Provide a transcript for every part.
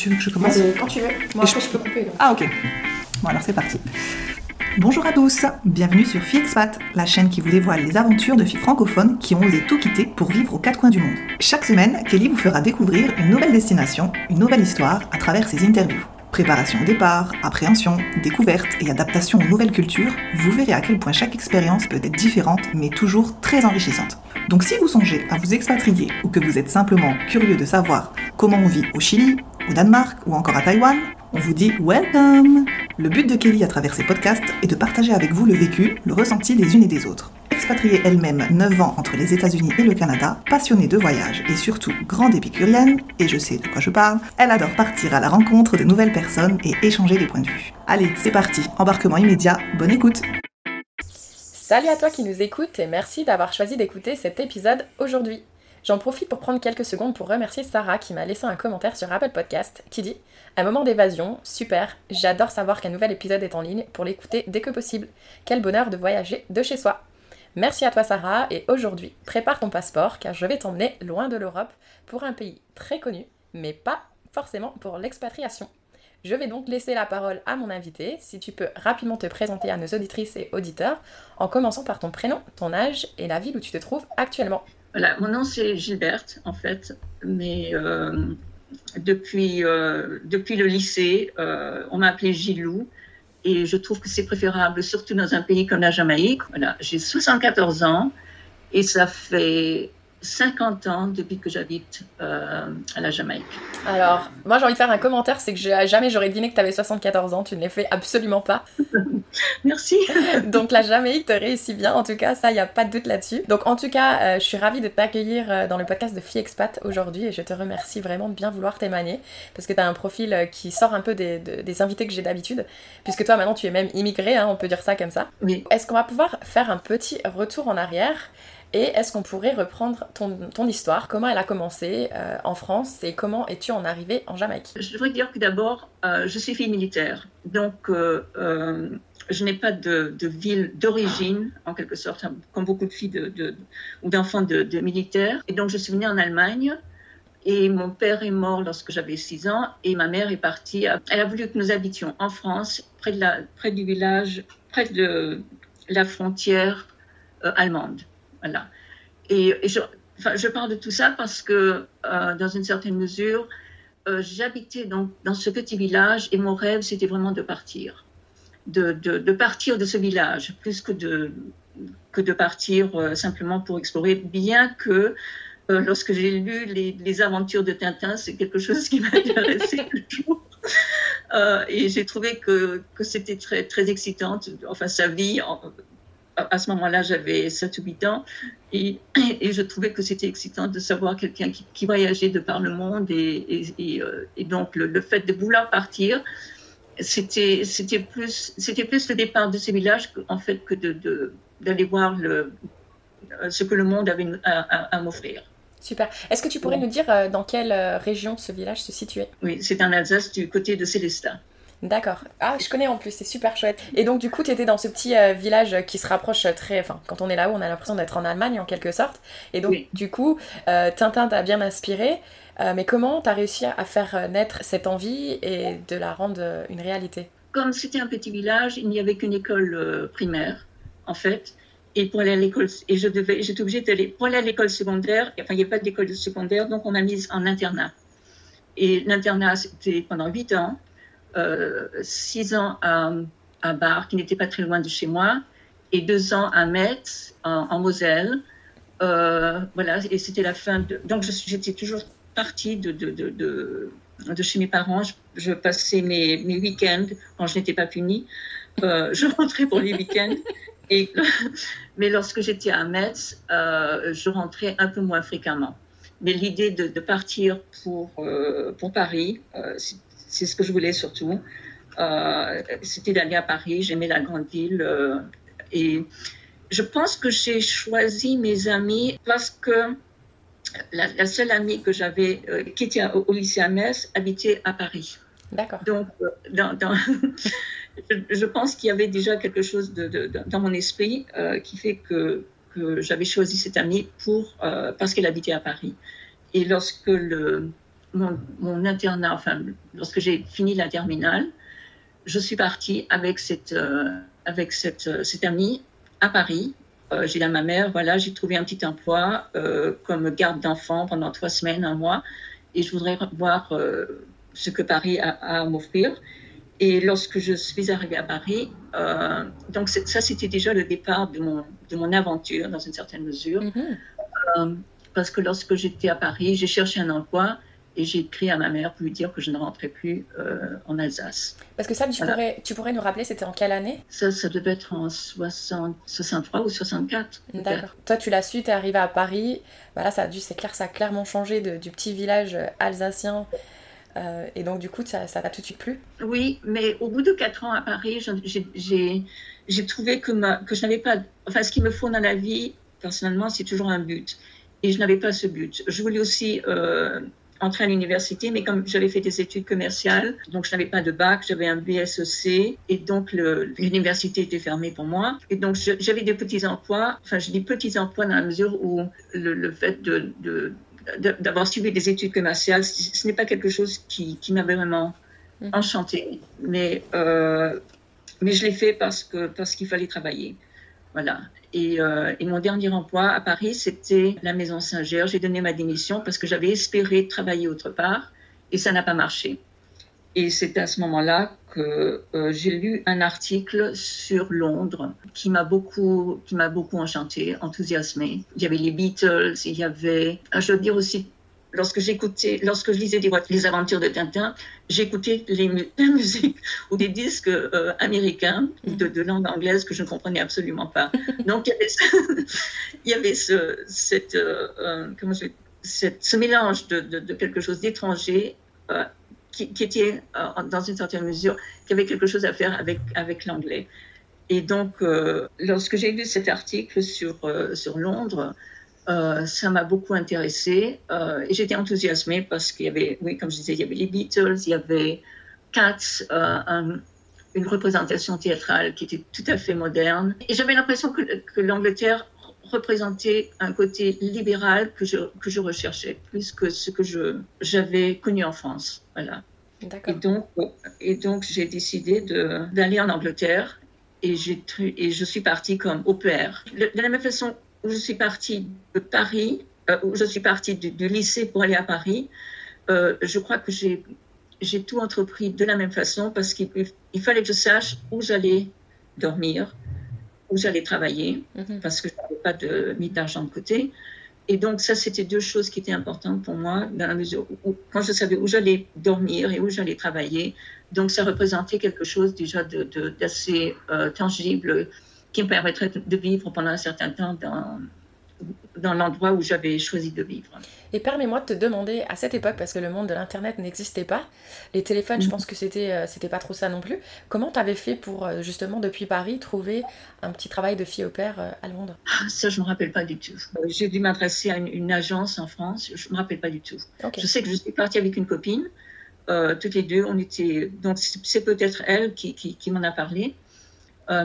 tu veux que je commence ? Vas-y, quand tu veux. Moi, après, je peux couper. Donc. Ah, ok. Bon, alors, c'est parti. Bonjour à tous, bienvenue sur Fillexpat, la chaîne qui vous dévoile les aventures de filles francophones qui ont osé tout quitter pour vivre aux quatre coins du monde. Chaque semaine, Kelly vous fera découvrir une nouvelle destination, une nouvelle histoire à travers ses interviews. Préparation au départ, appréhension, découverte et adaptation aux nouvelles cultures, vous verrez à quel point chaque expérience peut être différente mais toujours très enrichissante. Donc si vous songez à vous expatrier ou que vous êtes simplement curieux de savoir comment on vit au Chili, au Danemark ou encore à Taïwan, on vous dit welcome! Le but de Kelly à travers ses podcasts est de partager avec vous le vécu, le ressenti des unes et des autres. Expatriée elle-même 9 ans entre les États-Unis et le Canada, passionnée de voyage et surtout grande épicurienne, et je sais de quoi je parle, elle adore partir à la rencontre de nouvelles personnes et échanger des points de vue. Allez, c'est parti, embarquement immédiat, bonne écoute! Salut à toi qui nous écoutes et merci d'avoir choisi d'écouter cet épisode aujourd'hui. J'en profite pour prendre quelques secondes pour remercier Sarah qui m'a laissé un commentaire sur Apple Podcast qui dit « Un moment d'évasion, super, j'adore savoir qu'un nouvel épisode est en ligne pour l'écouter dès que possible. Quel bonheur de voyager de chez soi !» Merci à toi Sarah et aujourd'hui, prépare ton passeport car je vais t'emmener loin de l'Europe pour un pays très connu mais pas forcément pour l'expatriation. Je vais donc laisser la parole à mon invité. Si tu peux rapidement te présenter à nos auditrices et auditeurs en commençant par ton prénom, ton âge et la ville où tu te trouves actuellement. Voilà, mon nom c'est Gilberte en fait, mais depuis le lycée, on m'a appelée Gilou et je trouve que c'est préférable, surtout dans un pays comme la Jamaïque. Voilà, j'ai 74 ans et ça fait 50 ans depuis que j'habite à la Jamaïque. Alors, moi j'ai envie de faire un commentaire, c'est que jamais j'aurais deviné que tu avais 74 ans, tu ne les fais absolument pas. Merci. Donc la Jamaïque te réussit bien, en tout cas, ça, il n'y a pas de doute là-dessus. Donc en tout cas, je suis ravie de t'accueillir dans le podcast de Fillexpat aujourd'hui et je te remercie vraiment de bien vouloir t'émaner parce que tu as un profil qui sort un peu des invités que j'ai d'habitude, puisque toi maintenant tu es même immigrée, hein, on peut dire ça comme ça. Oui. Est-ce qu'on va pouvoir faire un petit retour en arrière ? Et est-ce qu'on pourrait reprendre ton histoire ? Comment elle a commencé en France et comment es-tu en arrivée en Jamaïque ? Je devrais dire que d'abord, je suis fille militaire. Donc, je n'ai pas de ville d'origine, en quelque sorte, comme beaucoup de filles ou d'enfants de militaires. Et donc, je suis née en Allemagne. Et mon père est mort lorsque j'avais 6 ans. Et ma mère est partie. Elle a voulu que nous habitions en France, près du village, près de la frontière allemande. Voilà. Et je parle de tout ça parce que, dans une certaine mesure, j'habitais dans ce petit village et mon rêve, c'était vraiment de partir. De partir de ce village, plus que de partir simplement pour explorer, bien que lorsque j'ai lu les aventures de Tintin, c'est quelque chose qui m'intéressait toujours. Et j'ai trouvé que c'était très, très excitant, enfin sa vie... À ce moment-là, j'avais 7 ou 8 ans et je trouvais que c'était excitant de savoir quelqu'un qui voyageait de par le monde et donc le fait de vouloir partir, c'était plus le départ de ces villages en fait que d'aller voir ce que le monde avait à m'offrir. Super. Est-ce que tu pourrais nous dire dans quelle région ce village se situait ? Oui, c'est en Alsace du côté de Célestin. D'accord. Ah, je connais en plus, c'est super chouette. Et donc, du coup, tu étais dans ce petit village qui se rapproche très... Enfin, quand on est là-haut, on a l'impression d'être en Allemagne, en quelque sorte. Et donc, oui. Du coup, Tintin t'a bien inspiré. Mais comment t'as réussi à faire naître cette envie et de la rendre une réalité ? Comme c'était un petit village, il n'y avait qu'une école primaire, en fait. Et pour aller à l'école... Et j'étais obligée d'aller... Pour aller à l'école secondaire... Enfin, il n'y a pas d'école secondaire, donc on m'a mise en internat. Et l'internat, c'était pendant 8 ans. 6 ans à Bar, qui n'était pas très loin de chez moi, et 2 ans à Metz, en Moselle. Voilà, et c'était la fin de... Donc, j'étais toujours partie de chez mes parents. Je passais mes week-ends, quand je n'étais pas punie. Je rentrais pour les week-ends. Mais lorsque j'étais à Metz, je rentrais un peu moins fréquemment. Mais l'idée de partir pour Paris, c'est ce que je voulais surtout. C'était d'aller à Paris, j'aimais la grande ville. Et je pense que j'ai choisi mes amis parce que la seule amie que j'avais, qui était au lycée à Metz, habitait à Paris. D'accord. Donc, je pense qu'il y avait déjà quelque chose dans mon esprit qui fait que j'avais choisi cette amie parce qu'elle habitait à Paris. Et lorsque mon internat, enfin, lorsque j'ai fini la terminale, je suis partie avec cette amie à Paris. J'ai dit à ma mère, voilà, j'ai trouvé un petit emploi comme garde d'enfants pendant 3 semaines, 1 mois, et je voudrais voir ce que Paris a à m'offrir. Et lorsque je suis arrivée à Paris, donc ça, c'était déjà le départ de mon aventure, dans une certaine mesure. Mm-hmm. Parce que lorsque j'étais à Paris, j'ai cherché un emploi et j'ai écrit à ma mère pour lui dire que je ne rentrais plus en Alsace. Parce que ça, tu pourrais nous rappeler, c'était en quelle année ? Ça devait être en 63 ou 64. D'accord. Toi, tu l'as su, t'es arrivée à Paris. Bah là, ça a clairement changé du petit village alsacien. Et donc, du coup, ça t'a tout de suite plu ? Oui, mais au bout de 4 ans à Paris, j'ai trouvé que je n'avais pas... Enfin, ce qu'il me faut dans la vie, personnellement, c'est toujours un but. Et je n'avais pas ce but. Je voulais aussi entrer à l'université, mais comme j'avais fait des études commerciales, donc je n'avais pas de bac, j'avais un BSEC, et donc l'université était fermée pour moi. Et donc j'avais des petits emplois, enfin je dis petits emplois dans la mesure où le fait d'avoir suivi des études commerciales, ce n'est pas quelque chose qui m'avait vraiment enchantée, mais je l'ai fait parce qu'il fallait travailler. Voilà. Et mon dernier emploi à Paris, c'était la Maison Saint-Germain. J'ai donné ma démission parce que j'avais espéré travailler autre part et ça n'a pas marché. Et c'est à ce moment-là que j'ai lu un article sur Londres qui m'a beaucoup enchantée, enthousiasmée. Il y avait les Beatles, il y avait... Je veux dire aussi, lorsque je lisais les aventures de Tintin, j'écoutais la musique ou des disques américains de langue anglaise que je ne comprenais absolument pas. Donc il y avait ce mélange de quelque chose d'étranger qui était dans une certaine mesure qui avait quelque chose à faire avec l'anglais. Et donc lorsque j'ai lu cet article sur Londres, ça m'a beaucoup intéressée et j'étais enthousiasmée parce qu'il y avait, oui, comme je disais, il y avait les Beatles, il y avait Cats, une représentation théâtrale qui était tout à fait moderne. Et j'avais l'impression que l'Angleterre représentait un côté libéral que je recherchais, plus que ce que j'avais connu en France. Voilà. D'accord. Et donc j'ai décidé d'aller en Angleterre et je suis partie comme au pair. De la même façon où je suis partie de Paris, où je suis partie du lycée pour aller à Paris, je crois que j'ai tout entrepris de la même façon parce qu'il fallait que je sache où j'allais dormir, où j'allais travailler, parce que je n'avais pas de mis d'argent de côté. Et donc ça, c'était 2 choses qui étaient importantes pour moi, dans la mesure où quand je savais où j'allais dormir et où j'allais travailler, donc ça représentait quelque chose déjà d'assez tangible, qui me permettrait de vivre pendant un certain temps dans l'endroit où j'avais choisi de vivre. Et permets-moi de te demander, à cette époque, parce que le monde de l'Internet n'existait pas, les téléphones, je pense que c'était pas trop ça non plus, comment t'avais fait pour, justement, depuis Paris, trouver un petit travail de fille au pair à Londres ? Ça, je me rappelle pas du tout. J'ai dû m'adresser à une agence en France, je me rappelle pas du tout. Okay. Je sais que je suis partie avec une copine, toutes les deux, on était... Donc, c'est peut-être elle qui m'en a parlé.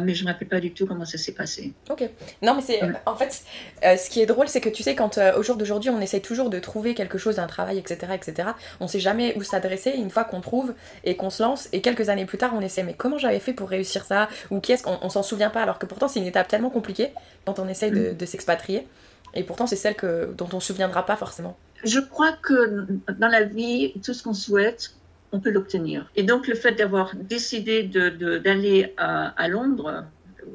Mais je ne me rappelle pas du tout comment ça s'est passé. Ok. Non, mais c'est... En fait, ce qui est drôle, c'est que tu sais, quand au jour d'aujourd'hui, on essaye toujours de trouver quelque chose, un travail, etc., etc., on ne sait jamais où s'adresser. Une fois qu'on trouve et qu'on se lance, et quelques années plus tard, on essaie. Mais comment j'avais fait pour réussir ça ? Ou qui est-ce qu'on ne s'en souvient pas ? Alors que pourtant, c'est une étape tellement compliquée quand on essaye de s'expatrier. Et pourtant, c'est celle dont on ne se souviendra pas forcément. Je crois que dans la vie, tout ce qu'on souhaite, on peut l'obtenir. Et donc, le fait d'avoir décidé d'aller à Londres,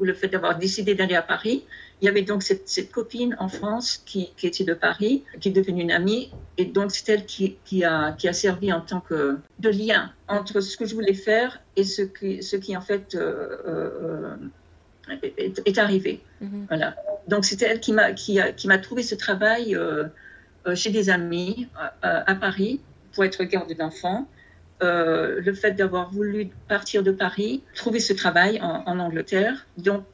ou le fait d'avoir décidé d'aller à Paris, il y avait donc cette copine en France qui était de Paris, qui est devenue une amie, et donc c'est elle qui a servi en tant que de lien entre ce que je voulais faire et ce qui en fait est arrivé. Mm-hmm. Voilà. Donc, c'était elle qui m'a trouvé ce travail chez des amis à Paris pour être garde d'enfants. Le fait d'avoir voulu partir de Paris, trouver ce travail en Angleterre. Donc,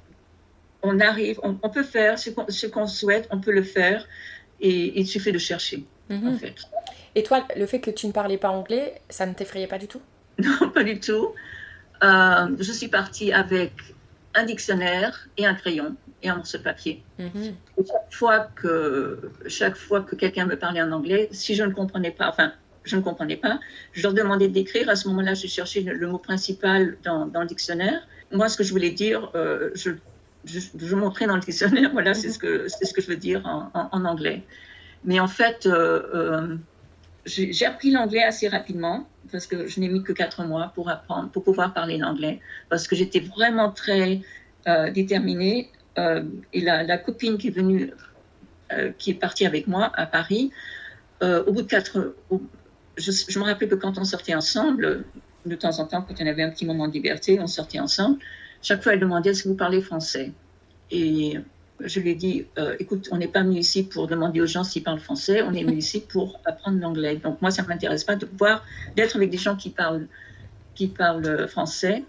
on arrive, on peut faire ce qu'on souhaite, on peut le faire et il suffit de chercher, en fait. Et toi, le fait que tu ne parlais pas anglais, ça ne t'effrayait pas du tout ? Non, pas du tout. Je suis partie avec un dictionnaire et un crayon et un morceau de papier. Et chaque fois que quelqu'un me parlait en anglais, si je ne comprenais pas, enfin, je ne comprenais pas. Je leur demandais d'écrire. À ce moment-là, je cherchais le mot principal dans le dictionnaire. Moi, ce que je voulais dire, je montrais dans le dictionnaire. Voilà, c'est ce que je veux dire en anglais. Mais en fait, j'ai appris l'anglais assez rapidement parce que je n'ai mis que 4 mois pour pouvoir parler l'anglais parce que j'étais vraiment très déterminée. Et la copine qui est venue, qui est partie avec moi à Paris, au bout de 4 ans, je me rappelais que quand on sortait ensemble, de temps en temps, quand on avait un petit moment de liberté, on sortait ensemble, chaque fois elle demandait « Est-ce que vous parlez français ?» Et je lui ai dit « Écoute, on n'est pas venu ici pour demander aux gens s'ils parlent français, on est venu ici pour apprendre l'anglais. Donc moi, ça ne m'intéresse pas d'être avec des gens qui parlent français. »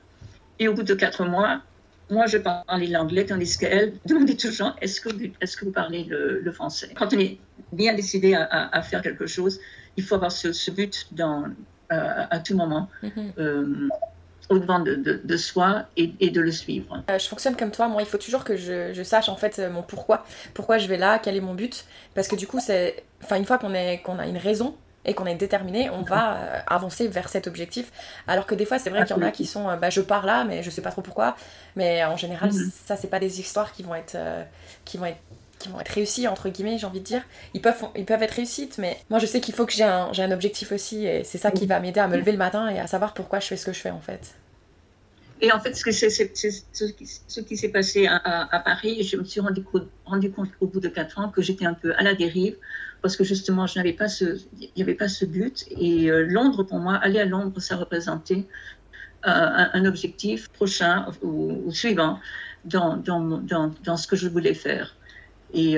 Et au bout de 4 mois, moi, je parlais l'anglais, tandis qu'elle demandait toujours « Est-ce que vous parlez le français ?» Quand on est bien décidé à faire quelque chose, il faut avoir ce but à tout moment, au-devant de soi et de le suivre. Je fonctionne comme toi. Moi, il faut toujours que je sache en fait mon pourquoi. Pourquoi je vais là, quel est mon but. Parce que du coup, une fois qu'on a une raison, et qu'on est déterminé, on va avancer vers cet objectif. Alors que des fois, c'est vrai qu'il y en a qui sont je pars là, mais je sais pas trop pourquoi. Mais en général, ça, c'est pas des histoires qui vont être réussies entre guillemets, j'ai envie de dire. Ils peuvent être réussites, mais moi, je sais qu'il faut que j'ai un objectif aussi, et c'est ça qui va m'aider à me lever le matin et à savoir pourquoi je fais ce que je fais en fait. Et en fait, ce qui s'est passé à Paris, je me suis rendu compte au bout de 4 ans que j'étais un peu à la dérive parce que justement, il n'y avait pas ce but. Et Londres, pour moi, aller à Londres, ça représentait un objectif prochain ou suivant dans ce que je voulais faire. Et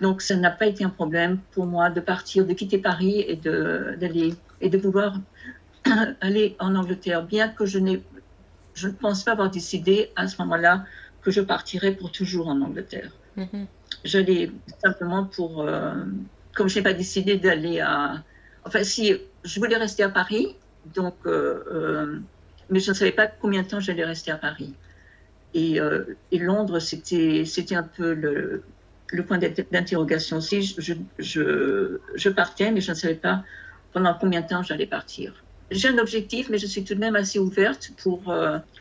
donc, ça n'a pas été un problème pour moi de partir, de quitter Paris et de vouloir aller en Angleterre, bien que je ne pense pas avoir décidé à ce moment-là que je partirais pour toujours en Angleterre. J'allais simplement pour... comme je n'ai pas décidé d'aller à... Enfin, si, je voulais rester à Paris, donc... mais je ne savais pas combien de temps j'allais rester à Paris. Et Londres, c'était un peu le point d'interrogation aussi. Je partais, mais je ne savais pas pendant combien de temps j'allais partir. J'ai un objectif, mais je suis tout de même assez ouverte pour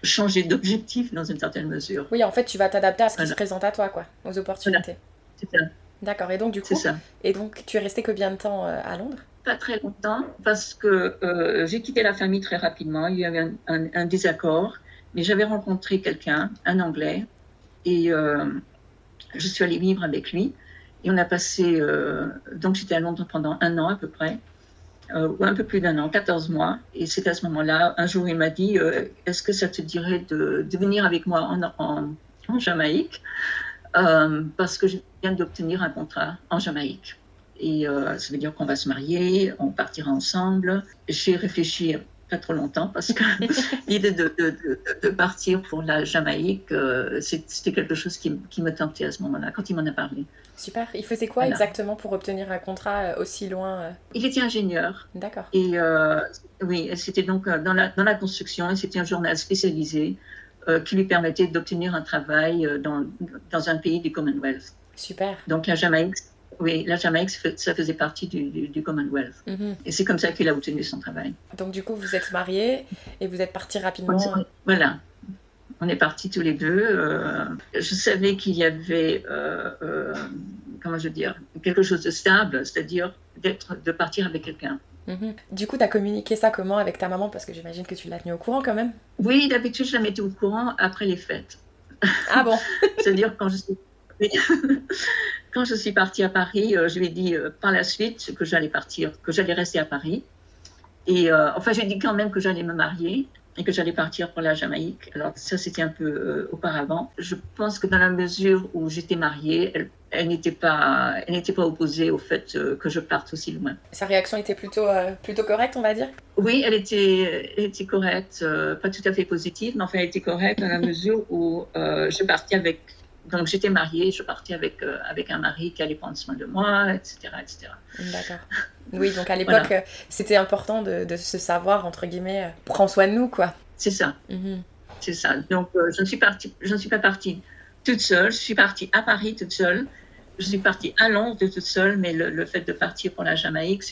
changer d'objectif dans une certaine mesure. Oui, en fait, tu vas t'adapter à ce qui se présente à toi, quoi, aux opportunités. Voilà. C'est ça. D'accord. Et donc, du coup, tu es restée combien de temps à Londres ? Pas très longtemps, parce que j'ai quitté la famille très rapidement. Il y avait un désaccord, mais j'avais rencontré quelqu'un, un Anglais, et je suis allée vivre avec lui. Et on a passé... donc, j'étais à Londres pendant 1 an à peu près. Un peu plus d'1 an, 14 mois. Et c'est à ce moment-là, un jour, il m'a dit « Est-ce que ça te dirait de venir avec moi en Jamaïque parce que je viens d'obtenir un contrat en Jamaïque. » Et ça veut dire qu'on va se marier, on partira ensemble. J'ai réfléchi pas trop longtemps parce que l'idée de partir pour la Jamaïque, c'était quelque chose qui me tentait à ce moment-là, quand il m'en a parlé. Super. Il faisait quoi exactement pour obtenir un contrat aussi loin ? Il était ingénieur. D'accord. Et oui, c'était donc dans la construction, et c'était un journal spécialisé qui lui permettait d'obtenir un travail dans un pays du Commonwealth. Super. Donc la Jamaïque, ça faisait partie du Commonwealth. Et c'est comme ça qu'il a obtenu son travail. Donc du coup, vous êtes mariés et vous êtes partis rapidement. Voilà. On est partis tous les deux. Je savais qu'il y avait, quelque chose de stable, c'est-à-dire de partir avec quelqu'un. Du coup, tu as communiqué ça comment avec ta maman ? Parce que j'imagine que tu l'as tenue au courant quand même. Oui, d'habitude, je la mettais au courant après les fêtes. Ah bon ? C'est-à-dire quand je suis partie à Paris, je lui ai dit par la suite que j'allais partir, que j'allais rester à Paris. Et j'ai dit quand même que j'allais me marier et que j'allais partir pour la Jamaïque. Alors ça, c'était un peu auparavant. Je pense que dans la mesure où j'étais mariée, elle n'était pas opposée au fait que je parte aussi loin. Sa réaction était plutôt correcte, on va dire ? Oui, elle était correcte, pas tout à fait positive, mais enfin, elle était correcte dans la mesure où je partais avec... Donc, j'étais mariée, je partais avec un mari qui allait prendre soin de moi, etc. D'accord. Oui, donc à l'époque, c'était important de se savoir, entre guillemets, prends soin de nous, quoi. C'est ça. C'est ça. Donc, je ne suis pas partie toute seule. Je suis partie à Paris toute seule. Je suis partie à Londres de toute seule, mais le fait de partir pour la Jamaïque, je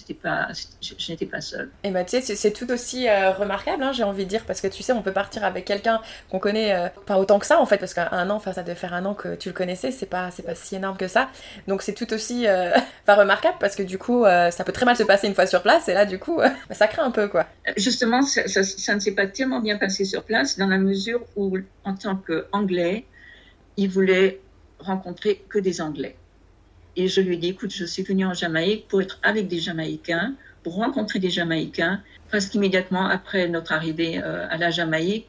n'étais pas seule. Et bah, tu sais, c'est tout aussi remarquable, hein, j'ai envie de dire, parce que tu sais, on peut partir avec quelqu'un qu'on connaît pas autant que ça, en fait, parce qu'un an, ça devait faire un an que tu le connaissais, c'est pas si énorme que ça. Donc c'est tout aussi pas remarquable, parce que du coup, ça peut très mal se passer une fois sur place, et là, du coup, ça craint un peu, quoi. Justement, ça ne s'est pas tellement bien passé sur place, dans la mesure où, en tant qu'Anglais, il voulait rencontrer que des Anglais. Et je lui ai dit, écoute, je suis venue en Jamaïque pour être avec des Jamaïcains, pour rencontrer des Jamaïcains. Parce qu'immédiatement après notre arrivée à la Jamaïque,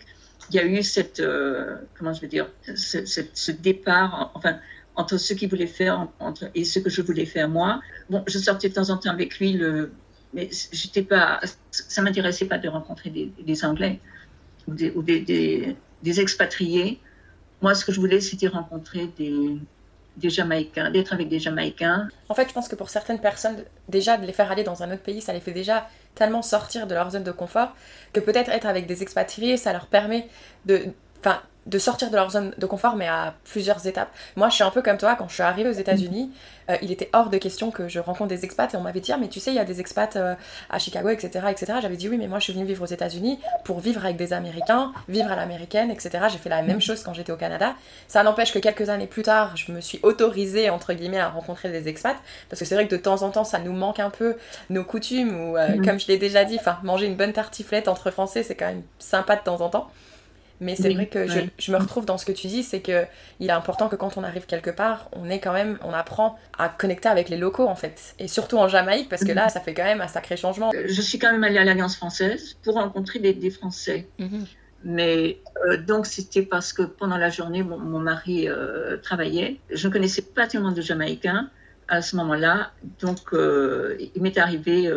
il y a eu ce départ, enfin, entre ce qu'il voulait faire et ce que je voulais faire moi. Bon, je sortais de temps en temps avec lui, mais j'étais pas, ça ne m'intéressait pas de rencontrer des Anglais ou des expatriés. Moi, ce que je voulais, c'était rencontrer des Jamaïcains, d'être avec des Jamaïcains. En fait, je pense que pour certaines personnes, déjà de les faire aller dans un autre pays, ça les fait déjà tellement sortir de leur zone de confort que peut-être être avec des expatriés, ça leur permet de sortir de leur zone de confort, mais à plusieurs étapes. Moi, je suis un peu comme toi, quand je suis arrivée aux États-Unis, il était hors de question que je rencontre des expats, et on m'avait dit, mais tu sais, il y a des expats à Chicago, etc., etc. J'avais dit oui, mais moi, je suis venue vivre aux États-Unis pour vivre avec des Américains, vivre à l'américaine, etc. J'ai fait la même chose quand j'étais au Canada. Ça n'empêche que quelques années plus tard, je me suis autorisée, entre guillemets, à rencontrer des expats, parce que c'est vrai que de temps en temps, ça nous manque un peu nos coutumes, ou comme je l'ai déjà dit, manger une bonne tartiflette entre Français, c'est quand même sympa de temps en temps. Mais c'est vrai que je me retrouve dans ce que tu dis, c'est qu'il est important que quand on arrive quelque part, on apprend à connecter avec les locaux en fait. Et surtout en Jamaïque, parce que là, ça fait quand même un sacré changement. Je suis quand même allée à l'Alliance française pour rencontrer des Français. Mm-hmm. Mais donc c'était parce que pendant la journée, mon mari travaillait. Je ne connaissais pas tellement de Jamaïcains à ce moment-là. Donc il m'est arrivé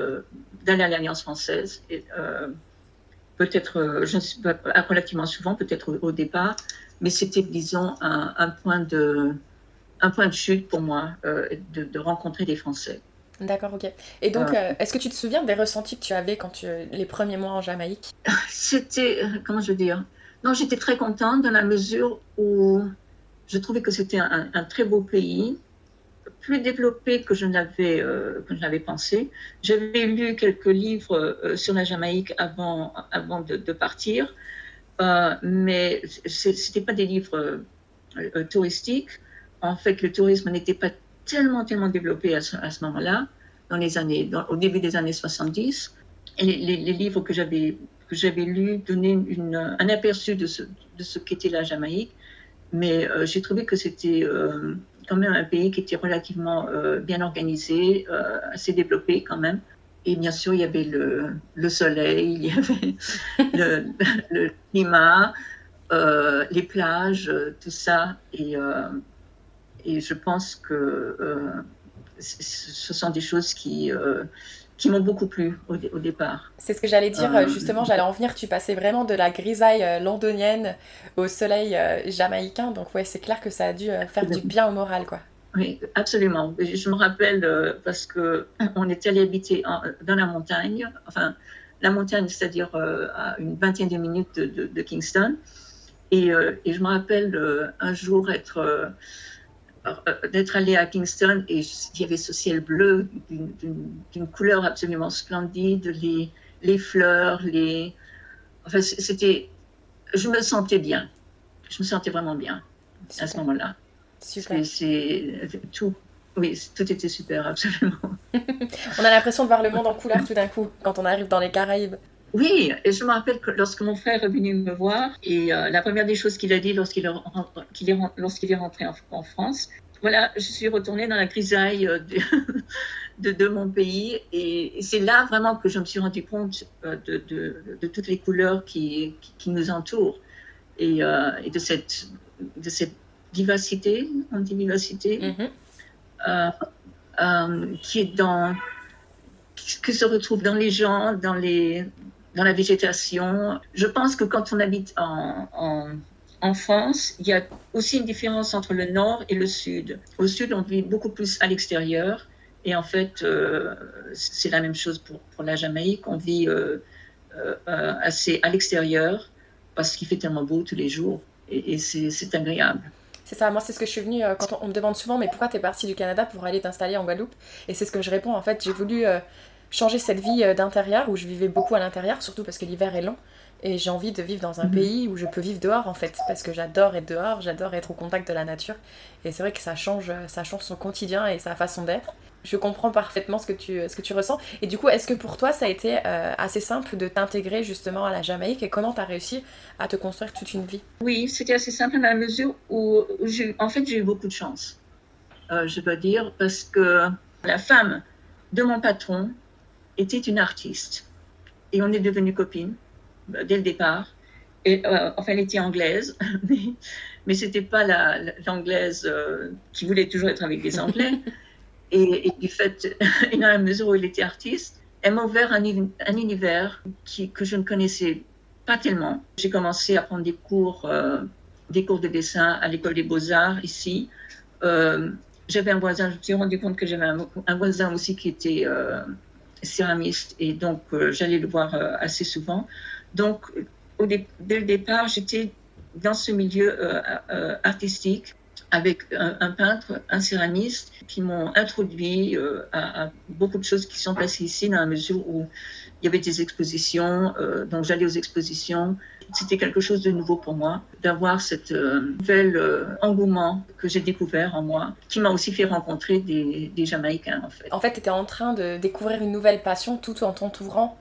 d'aller à l'Alliance française et... peut-être, je ne sais pas, relativement souvent, peut-être au départ, mais c'était, disons, un point de chute pour moi, de rencontrer des Français. D'accord, ok. Et donc, est-ce que tu te souviens des ressentis que tu avais quand les premiers mois en Jamaïque ? C'était, comment je veux dire ? Non, j'étais très contente dans la mesure où je trouvais que c'était un très beau pays, plus développé que je n'avais pensé. J'avais lu quelques livres sur la Jamaïque avant de partir, mais c'était pas des livres touristiques. En fait, le tourisme n'était pas tellement développé à ce moment-là, au début des années 70. Et les livres que j'avais lus donnaient un aperçu de ce qu'était la Jamaïque, mais j'ai trouvé que c'était quand même un pays qui était relativement bien organisé, assez développé quand même. Et bien sûr, il y avait le soleil, il y avait le climat, les plages, tout ça. Et je pense que ce sont des choses qui m'ont beaucoup plu au départ. C'est ce que j'allais dire, justement, j'allais en venir, tu passais vraiment de la grisaille londonienne au soleil jamaïcain, donc ouais, c'est clair que ça a dû faire du bien au moral, quoi. Oui, absolument. Je me rappelle, parce qu'on est allé habiter dans la montagne, c'est-à-dire à une vingtaine de minutes de Kingston, et je me rappelle un jour d'être allée à Kingston, et il y avait ce ciel bleu d'une couleur absolument splendide, les fleurs, je me sentais bien, je me sentais vraiment bien. Super. À ce moment-là. Super. C'est tout. Oui, tout était super, absolument. On a l'impression de voir le monde en couleur tout d'un coup quand on arrive dans les Caraïbes. Oui, et je me rappelle que lorsque mon frère est venu me voir, et la première des choses qu'il a dit lorsqu'il est rentré en France, voilà, je suis retournée dans la grisaille de mon pays, et c'est là vraiment que je me suis rendu compte de toutes les couleurs qui nous entourent, et de cette vivacité, anti-vivacité, mm-hmm. Qui est que se retrouve dans les gens, dans la végétation. Je pense que quand on habite en France, il y a aussi une différence entre le nord et le sud. Au sud, on vit beaucoup plus à l'extérieur. Et en fait, c'est la même chose pour la Jamaïque. On vit assez à l'extérieur parce qu'il fait tellement beau tous les jours. Et c'est agréable. C'est ça, moi c'est ce que je suis venue quand on me demande souvent mais pourquoi t'es partie du Canada pour aller t'installer en Guadeloupe, et c'est ce que je réponds en fait, j'ai voulu changer cette vie d'intérieur où je vivais beaucoup à l'intérieur, surtout parce que l'hiver est long et j'ai envie de vivre dans un pays où je peux vivre dehors en fait, parce que j'adore être dehors, j'adore être au contact de la nature, et c'est vrai que ça change son quotidien et sa façon d'être. Je comprends parfaitement ce que tu ressens. Et du coup, est-ce que pour toi, ça a été assez simple de t'intégrer justement à la Jamaïque, et comment tu as réussi à te construire toute une vie? Oui, c'était assez simple dans la mesure où j'ai eu beaucoup de chance. Je dois dire, parce que la femme de mon patron était une artiste. Et on est devenues copines dès le départ. Et, elle était anglaise, mais ce n'était pas l'anglaise qui voulait toujours être avec des Anglais. Et du fait, dans la mesure où elle était artiste, elle m'a ouvert un univers que je ne connaissais pas tellement. J'ai commencé à prendre des cours de dessin à l'école des beaux-arts ici. J'avais un voisin, je me suis rendu compte que j'avais un voisin aussi qui était céramiste, et donc j'allais le voir assez souvent. Donc dès le départ, j'étais dans ce milieu artistique, avec un peintre, un céramiste, qui m'ont introduit à beaucoup de choses qui sont passées ici, dans la mesure où il y avait des expositions, donc j'allais aux expositions. C'était quelque chose de nouveau pour moi, d'avoir cette nouvelle engouement que j'ai découvert en moi, qui m'a aussi fait rencontrer des Jamaïcains, en fait. En fait, tu étais en train de découvrir une nouvelle passion tout en t'entourant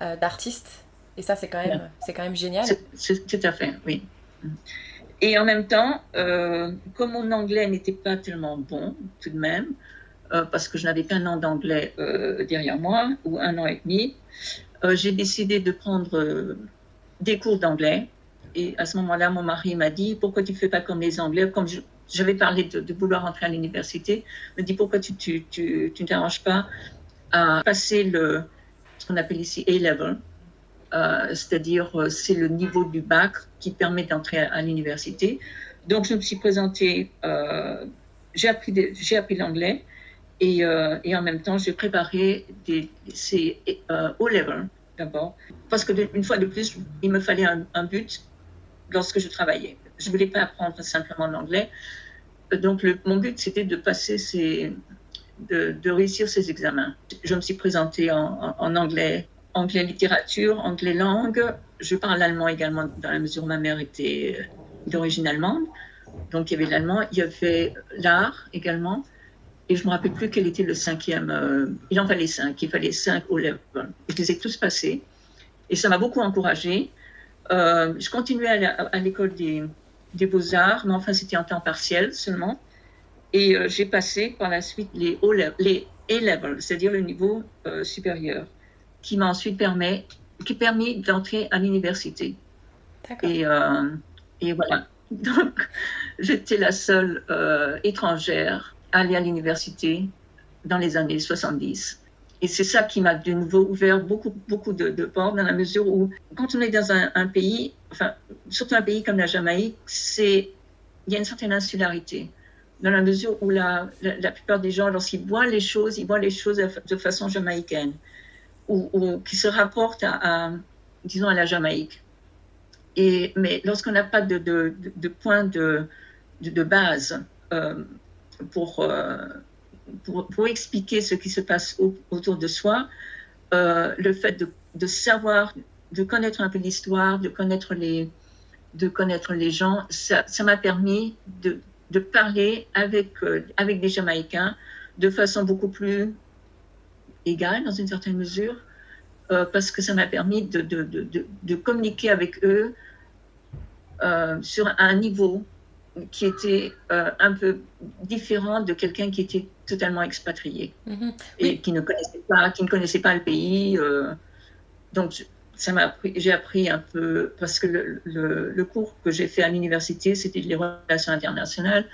d'artistes, et ça, c'est quand même génial. C'est tout à fait, oui. Et en même temps, comme mon anglais n'était pas tellement bon, tout de même, parce que je n'avais qu'un an d'anglais derrière moi, ou un an et demi, j'ai décidé de prendre des cours d'anglais. Et à ce moment-là, mon mari m'a dit « Pourquoi tu ne fais pas comme les Anglais ?» Comme j'avais parlé de vouloir entrer à l'université, il m'a dit « Pourquoi tu ne t'arranges pas à passer ce qu'on appelle ici A-level ?» c'est-à-dire c'est le niveau du bac qui permet d'entrer à l'université. Donc je me suis présentée, j'ai appris l'anglais et en même temps j'ai préparé ces O-level d'abord. Parce que une fois de plus, il me fallait un but lorsque je travaillais. Je ne voulais pas apprendre simplement l'anglais. Donc mon but c'était de passer de réussir ces examens. Je me suis présentée en anglais littérature, anglais langue. Je parle allemand également, dans la mesure où ma mère était d'origine allemande. Donc, il y avait l'allemand, il y avait l'art également. Et je ne me rappelle plus quel était le cinquième. Il en fallait 5. Il fallait 5 O-level. Je les ai tous passés. Et ça m'a beaucoup encouragée. Je continuais à l'école des beaux-arts, mais enfin, c'était en temps partiel seulement. Et j'ai passé par la suite les A-level, c'est-à-dire le niveau supérieur, qui m'a ensuite permis d'entrer à l'université. D'accord. Et voilà. Donc, j'étais la seule étrangère à aller à l'université dans les années 70. Et c'est ça qui m'a de nouveau ouvert beaucoup de portes, dans la mesure où, quand on est dans un pays, enfin, surtout un pays comme la Jamaïque, il y a une certaine insularité, dans la mesure où la plupart des gens, lorsqu'ils voient les choses, ils voient les choses de façon jamaïcaine. Ou qui se rapportent disons, à la Jamaïque. Mais lorsqu'on n'a pas de point de base pour expliquer ce qui se passe autour de soi, le fait de savoir, de connaître un peu l'histoire, de connaître les gens, ça m'a permis de parler avec des Jamaïcains de façon beaucoup plus égale dans une certaine mesure, parce que ça m'a permis de communiquer avec eux sur un niveau qui était un peu différent de quelqu'un qui était totalement expatrié, mm-hmm. et qui ne connaissait pas le pays. Donc j'ai appris un peu, parce que le cours que j'ai fait à l'université, c'était les relations internationales.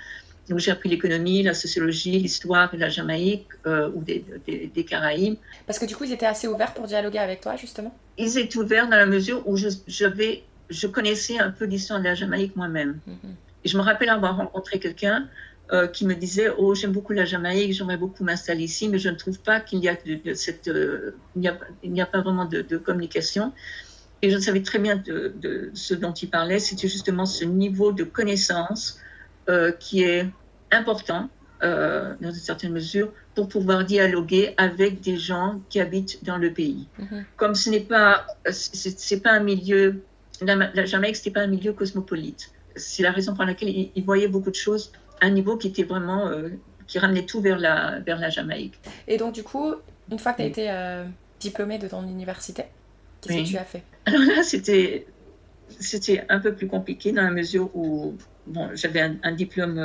Donc, j'ai appris l'économie, la sociologie, l'histoire de la Jamaïque ou des Caraïbes. Parce que du coup, ils étaient assez ouverts pour dialoguer avec toi, justement? Ils étaient ouverts dans la mesure où je connaissais un peu l'histoire de la Jamaïque moi-même. Mm-hmm. Et je me rappelle avoir rencontré quelqu'un qui me disait « Oh, j'aime beaucoup la Jamaïque, j'aimerais beaucoup m'installer ici, mais je ne trouve pas qu'il y a pas vraiment de communication. » Et je savais très bien de ce dont il parlait, c'était justement ce niveau de connaissance qui est important, dans une certaine mesure, pour pouvoir dialoguer avec des gens qui habitent dans le pays. Mm-hmm. Comme ce n'est pas, c'est pas un milieu, la Jamaïque, ce n'est pas un milieu cosmopolite. C'est la raison pour laquelle ils voyaient beaucoup de choses à un niveau qui était vraiment, qui ramenait tout vers la Jamaïque. Et donc, du coup, une fois que tu as été diplômée de ton université, qu'est-ce que tu as fait? Alors là, c'était un peu plus compliqué dans la mesure où j'avais un diplôme,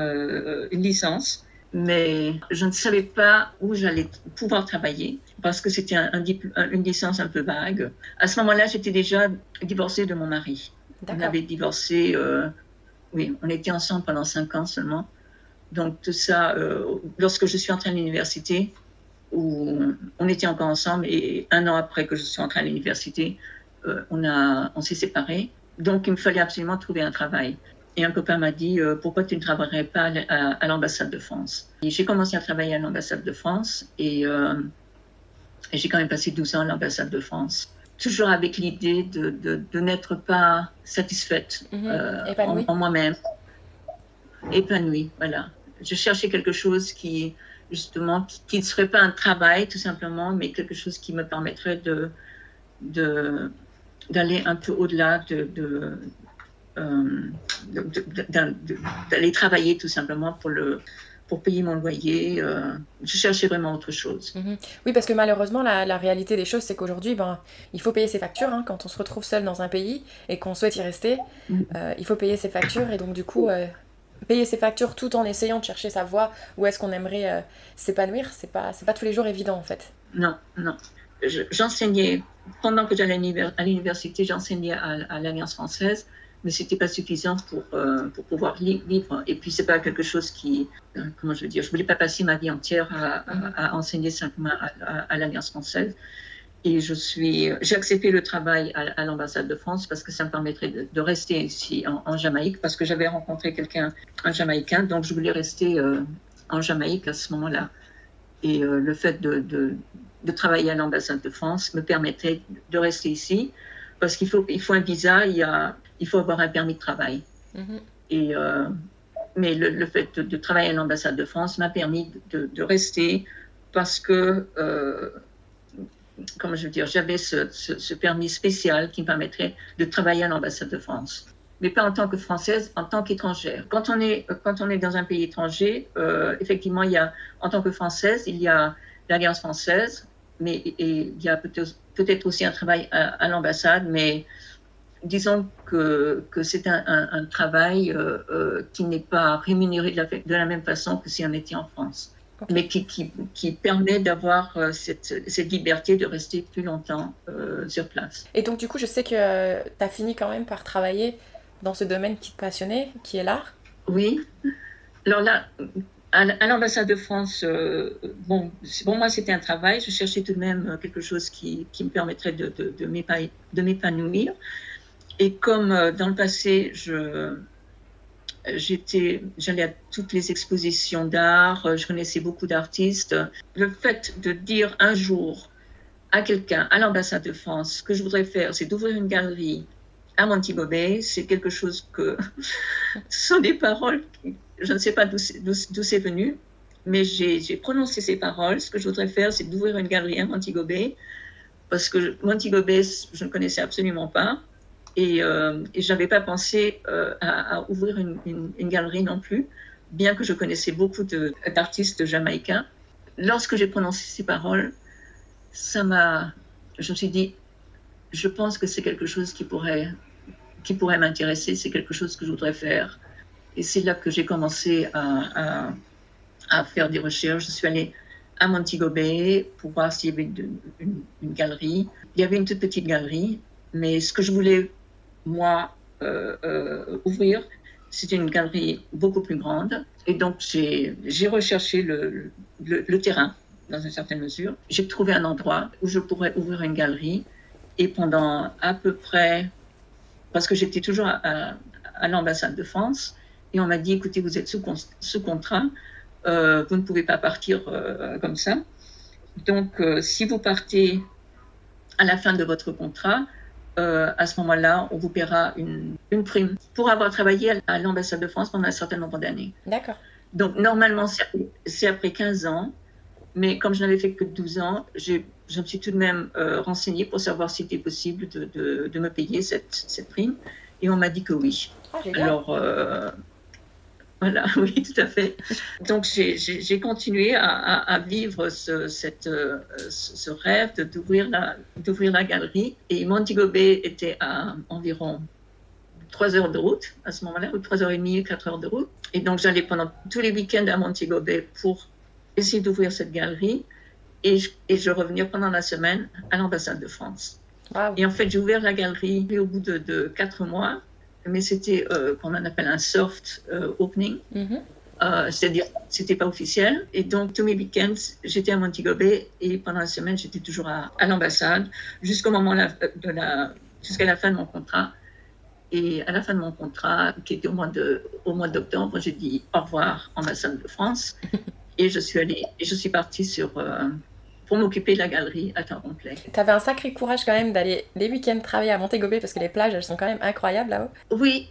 une licence, mais je ne savais pas où j'allais pouvoir travailler parce que c'était une licence un peu vague. À ce moment-là, j'étais déjà divorcée de mon mari. D'accord. On avait divorcé, on était ensemble pendant 5 ans seulement. Donc tout ça, lorsque je suis entrée à l'université, où on était encore ensemble, et 1 an après que je suis entrée à l'université, on s'est séparés. Donc il me fallait absolument trouver un travail. Et un copain m'a dit « Pourquoi tu ne travaillerais pas à l'ambassade de France ?» Et j'ai commencé à travailler à l'ambassade de France et j'ai quand même passé 12 ans à l'ambassade de France. Toujours avec l'idée de n'être pas satisfaite en moi-même. Épanouie, voilà. Je cherchais quelque chose qui, justement, qui ne serait pas un travail, tout simplement, mais quelque chose qui me permettrait d'aller un peu au-delà d'aller travailler tout simplement pour payer mon loyer. Je cherchais vraiment autre chose. Mmh. Oui, parce que malheureusement, la réalité des choses, c'est qu'aujourd'hui, il faut payer ses factures. Hein, quand on se retrouve seul dans un pays et qu'on souhaite y rester, il faut payer ses factures. Et donc, du coup, payer ses factures tout en essayant de chercher sa voie où est-ce qu'on aimerait s'épanouir, c'est pas tous les jours évident, en fait. Non, non. J'enseignais, pendant que j'allais à l'université, j'enseignais à l'Alliance française. Mais c'était pas suffisant pour pouvoir vivre. Et puis c'est pas quelque chose qui, comment je veux dire, je voulais pas passer ma vie entière à enseigner simplement à l'Alliance française. Et j'ai accepté le travail à l'ambassade de France parce que ça me permettrait de rester ici en Jamaïque parce que j'avais rencontré quelqu'un, un Jamaïcain, donc je voulais rester en Jamaïque à ce moment-là. Et le fait de travailler à l'ambassade de France me permettait de rester ici parce qu'il faut un visa, il faut avoir un permis de travail. Mmh. Et, mais le fait de travailler à l'ambassade de France m'a permis de rester parce que, comment je veux dire, j'avais ce permis spécial qui me permettrait de travailler à l'ambassade de France. Mais pas en tant que Française, en tant qu'étrangère. Quand on est dans un pays étranger, effectivement, en tant que Française, il y a l'Alliance française, mais il y a peut-être aussi un travail à l'ambassade, mais disons que c'est un travail qui n'est pas rémunéré de la même façon que si on était en France, mais qui permet d'avoir cette liberté de rester plus longtemps sur place. Et donc, du coup, je sais que tu as fini quand même par travailler dans ce domaine qui te passionnait, qui est l'art. Oui. Alors là, à l'ambassade de France, moi c'était un travail. Je cherchais tout de même quelque chose qui me permettrait de m'épanouir. Et comme dans le passé, j'allais à toutes les expositions d'art, je connaissais beaucoup d'artistes, le fait de dire un jour à quelqu'un, à l'ambassade de France, ce que je voudrais faire, c'est d'ouvrir une galerie à Montego Bay, c'est quelque chose que... Ce sont des paroles, je ne sais pas d'où c'est venu, mais j'ai prononcé ces paroles. Ce que je voudrais faire, c'est d'ouvrir une galerie à Montego Bay, parce que Montego Bay, je ne connaissais absolument pas. Et je n'avais pas pensé à ouvrir une galerie non plus, bien que je connaissais beaucoup d'artistes jamaïcains. Lorsque j'ai prononcé ces paroles, je me suis dit, je pense que c'est quelque chose qui pourrait m'intéresser, c'est quelque chose que je voudrais faire. Et c'est là que j'ai commencé à faire des recherches. Je suis allée à Montego Bay pour voir s'il y avait une galerie. Il y avait une toute petite galerie, mais ce que je voulais moi ouvrir, c'était une galerie beaucoup plus grande. Et donc j'ai recherché le terrain dans une certaine mesure. J'ai trouvé un endroit où je pourrais ouvrir une galerie. Et pendant à peu près, parce que j'étais toujours à l'ambassade de France, et on m'a dit, écoutez, vous êtes sous contrat, vous ne pouvez pas partir comme ça. Donc si vous partez à la fin de votre contrat, à ce moment-là, on vous paiera une prime pour avoir travaillé à l'ambassade de France pendant un certain nombre d'années. D'accord. Donc, normalement, c'est après 15 ans. Mais comme je n'avais fait que 12 ans, je me suis tout de même renseignée pour savoir s'il était possible de me payer cette prime. Et on m'a dit que oui. Ah, alors, voilà, oui, tout à fait. Donc, j'ai continué à vivre ce rêve d'ouvrir la galerie. Et Montego Bay était à environ 3 heures de route à ce moment-là, ou 3h30, 4 heures de route. Et donc, j'allais pendant tous les week-ends à Montego Bay pour essayer d'ouvrir cette galerie. Et je revenais pendant la semaine à l'ambassade de France. Wow. Et en fait, j'ai ouvert la galerie au bout de 4 mois, mais c'était qu'on appelle un soft opening, mm-hmm. C'est-à-dire c'était pas officiel. Et donc tous mes week-ends, j'étais à Montego Bay et pendant la semaine, j'étais toujours à l'ambassade jusqu'au moment jusqu'à la fin de mon contrat. Et à la fin de mon contrat, qui était au mois d'octobre, j'ai dit au revoir ambassade de France et je suis partie pour m'occuper de la galerie à temps complet. T'avais un sacré courage quand même d'aller les week-ends travailler à Montego Bay parce que les plages, elles sont quand même incroyables là-haut. Oui,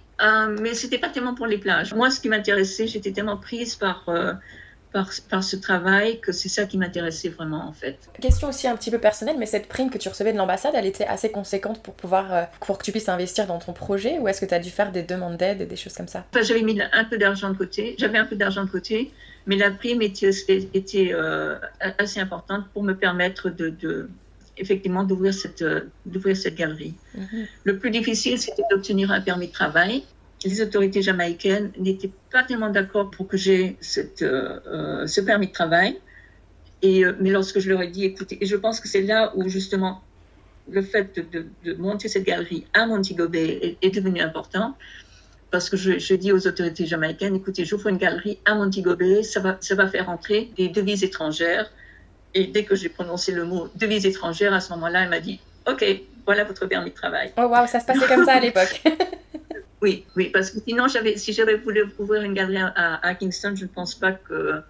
mais c'était pas tellement pour les plages. Moi, ce qui m'intéressait, j'étais tellement prise par ce travail que c'est ça qui m'intéressait vraiment en fait. Question aussi un petit peu personnelle, mais cette prime que tu recevais de l'ambassade, elle était assez conséquente pour que tu puisses investir dans ton projet ou est-ce que tu as dû faire des demandes d'aide et des choses comme ça? Enfin, j'avais mis un peu d'argent de côté, mais la prime était assez importante pour me permettre effectivement d'ouvrir cette galerie. Mmh. Le plus difficile, c'était d'obtenir un permis de travail. Les autorités jamaïcaines n'étaient pas tellement d'accord pour que j'aie ce permis de travail. Mais lorsque je leur ai dit, écoutez, et je pense que c'est là où justement le fait de monter cette galerie à Montego Bay est devenu important. Parce que je dis aux autorités jamaïcaines, écoutez, j'ouvre une galerie à Montego Bay, ça va faire entrer des devises étrangères. Et dès que j'ai prononcé le mot devises étrangères, à ce moment-là, elle m'a dit, OK, voilà votre permis de travail. Oh waouh, ça se passait comme ça à l'époque. Oui, parce que sinon, si j'avais voulu ouvrir une galerie à Kingston, je ne pense pas que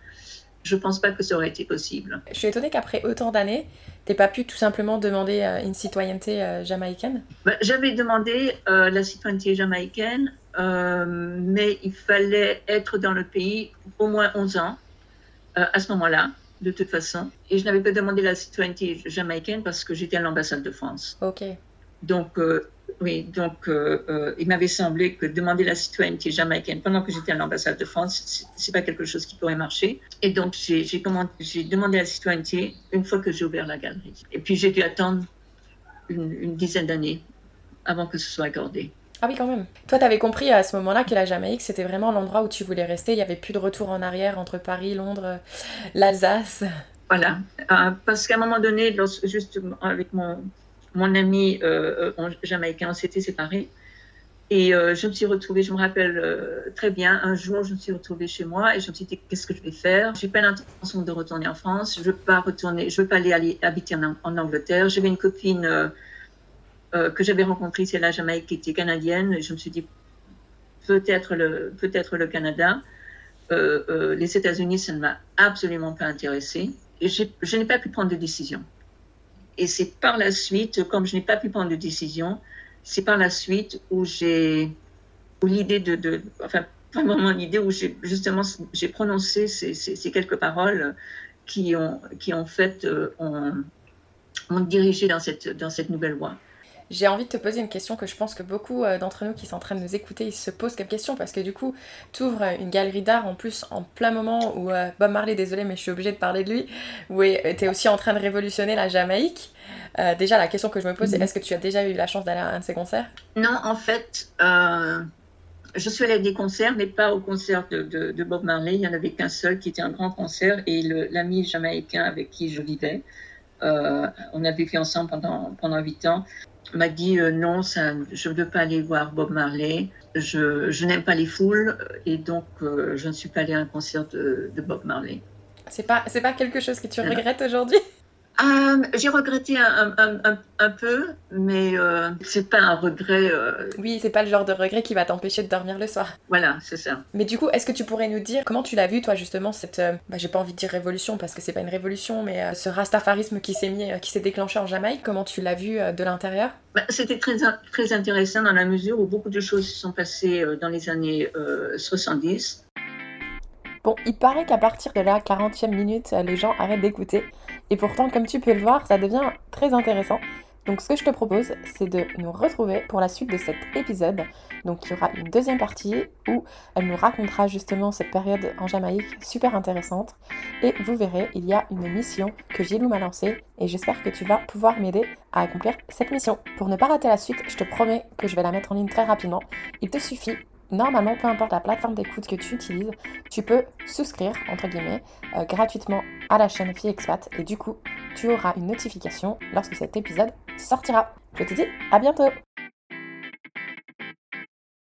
ça aurait été possible. Je suis étonnée qu'après autant d'années, tu n'aies pas pu tout simplement demander une citoyenneté jamaïcaine. Bah, j'avais demandé la citoyenneté jamaïcaine, mais il fallait être dans le pays au moins 11 ans à ce moment-là, de toute façon. Et je n'avais pas demandé la citoyenneté jamaïcaine parce que j'étais à l'ambassade de France. OK. Donc, il m'avait semblé que demander la citoyenneté jamaïcaine pendant que j'étais à l'ambassade de France, c'est pas quelque chose qui pourrait marcher. Et donc, j'ai demandé la citoyenneté une fois que j'ai ouvert la galerie. Et puis, j'ai dû attendre une dizaine d'années avant que ce soit accordé. Ah oui, quand même. Toi, t'avais compris à ce moment-là que la Jamaïque, c'était vraiment l'endroit où tu voulais rester. Il n'y avait plus de retour en arrière entre Paris, Londres, l'Alsace. Voilà. Parce qu'à un moment donné, juste avec mon ami jamaïcain, on s'était séparés. Et je me suis retrouvée, je me rappelle très bien, un jour, je me suis retrouvée chez moi et je me suis dit, qu'est-ce que je vais faire? J'ai pas l'intention de retourner en France. Je veux pas aller habiter en Angleterre. J'avais une copine que j'avais rencontrée, c'est la Jamaïque, qui était canadienne. Et je me suis dit, peut-être le Canada. Les États-Unis, ça ne m'a absolument pas intéressée. Et je n'ai pas pu prendre de décision. Et c'est par la suite, comme je n'ai pas pu prendre de décision, c'est par la suite où l'idée enfin, pas vraiment l'idée où j'ai prononcé ces quelques paroles qui en fait ont dirigé dans cette nouvelle voie. J'ai envie de te poser une question que je pense que beaucoup d'entre nous qui sont en train de nous écouter, ils se posent comme question parce que du coup, tu ouvres une galerie d'art en plus en plein moment où Bob Marley, désolé mais je suis obligée de parler de lui, où t'es aussi en train de révolutionner la Jamaïque. Déjà, la question que je me pose, c'est est-ce que tu as déjà eu la chance d'aller à un de ces concerts? Non, en fait, je suis allée à des concerts, mais pas au concert de Bob Marley. Il n'y en avait qu'un seul qui était un grand concert et l'ami jamaïcain avec qui je vivais, on a vécu ensemble pendant 8 ans, m'a dit non, je ne veux pas aller voir Bob Marley, je n'aime pas les foules et donc je ne suis pas allée à un concert de Bob Marley. C'est pas quelque chose que tu regrettes aujourd'hui ? J'ai regretté un peu, mais c'est pas un regret. Oui, c'est pas le genre de regret qui va t'empêcher de dormir le soir. Voilà, c'est ça. Mais du coup, est-ce que tu pourrais nous dire comment tu l'as vu, toi, justement, cette, j'ai pas envie de dire révolution parce que c'est pas une révolution, mais ce rastafarisme qui s'est déclenché en Jamaïque, comment tu l'as vu de l'intérieur? C'était très, très intéressant dans la mesure où beaucoup de choses se sont passées dans les années 70. Bon, il paraît qu'à partir de la 40e minute, les gens arrêtent d'écouter. Et pourtant, comme tu peux le voir, ça devient très intéressant. Donc ce que je te propose, c'est de nous retrouver pour la suite de cet épisode. Donc il y aura une deuxième partie où elle nous racontera justement cette période en Jamaïque super intéressante. Et vous verrez, il y a une mission que Gilou m'a lancée et j'espère que tu vas pouvoir m'aider à accomplir cette mission. Pour ne pas rater la suite, je te promets que je vais la mettre en ligne très rapidement. Il te suffit. Normalement, peu importe la plateforme d'écoute que tu utilises, tu peux souscrire, entre guillemets, gratuitement à la chaîne Fillexpat et du coup, tu auras une notification lorsque cet épisode sortira. Je te dis à bientôt!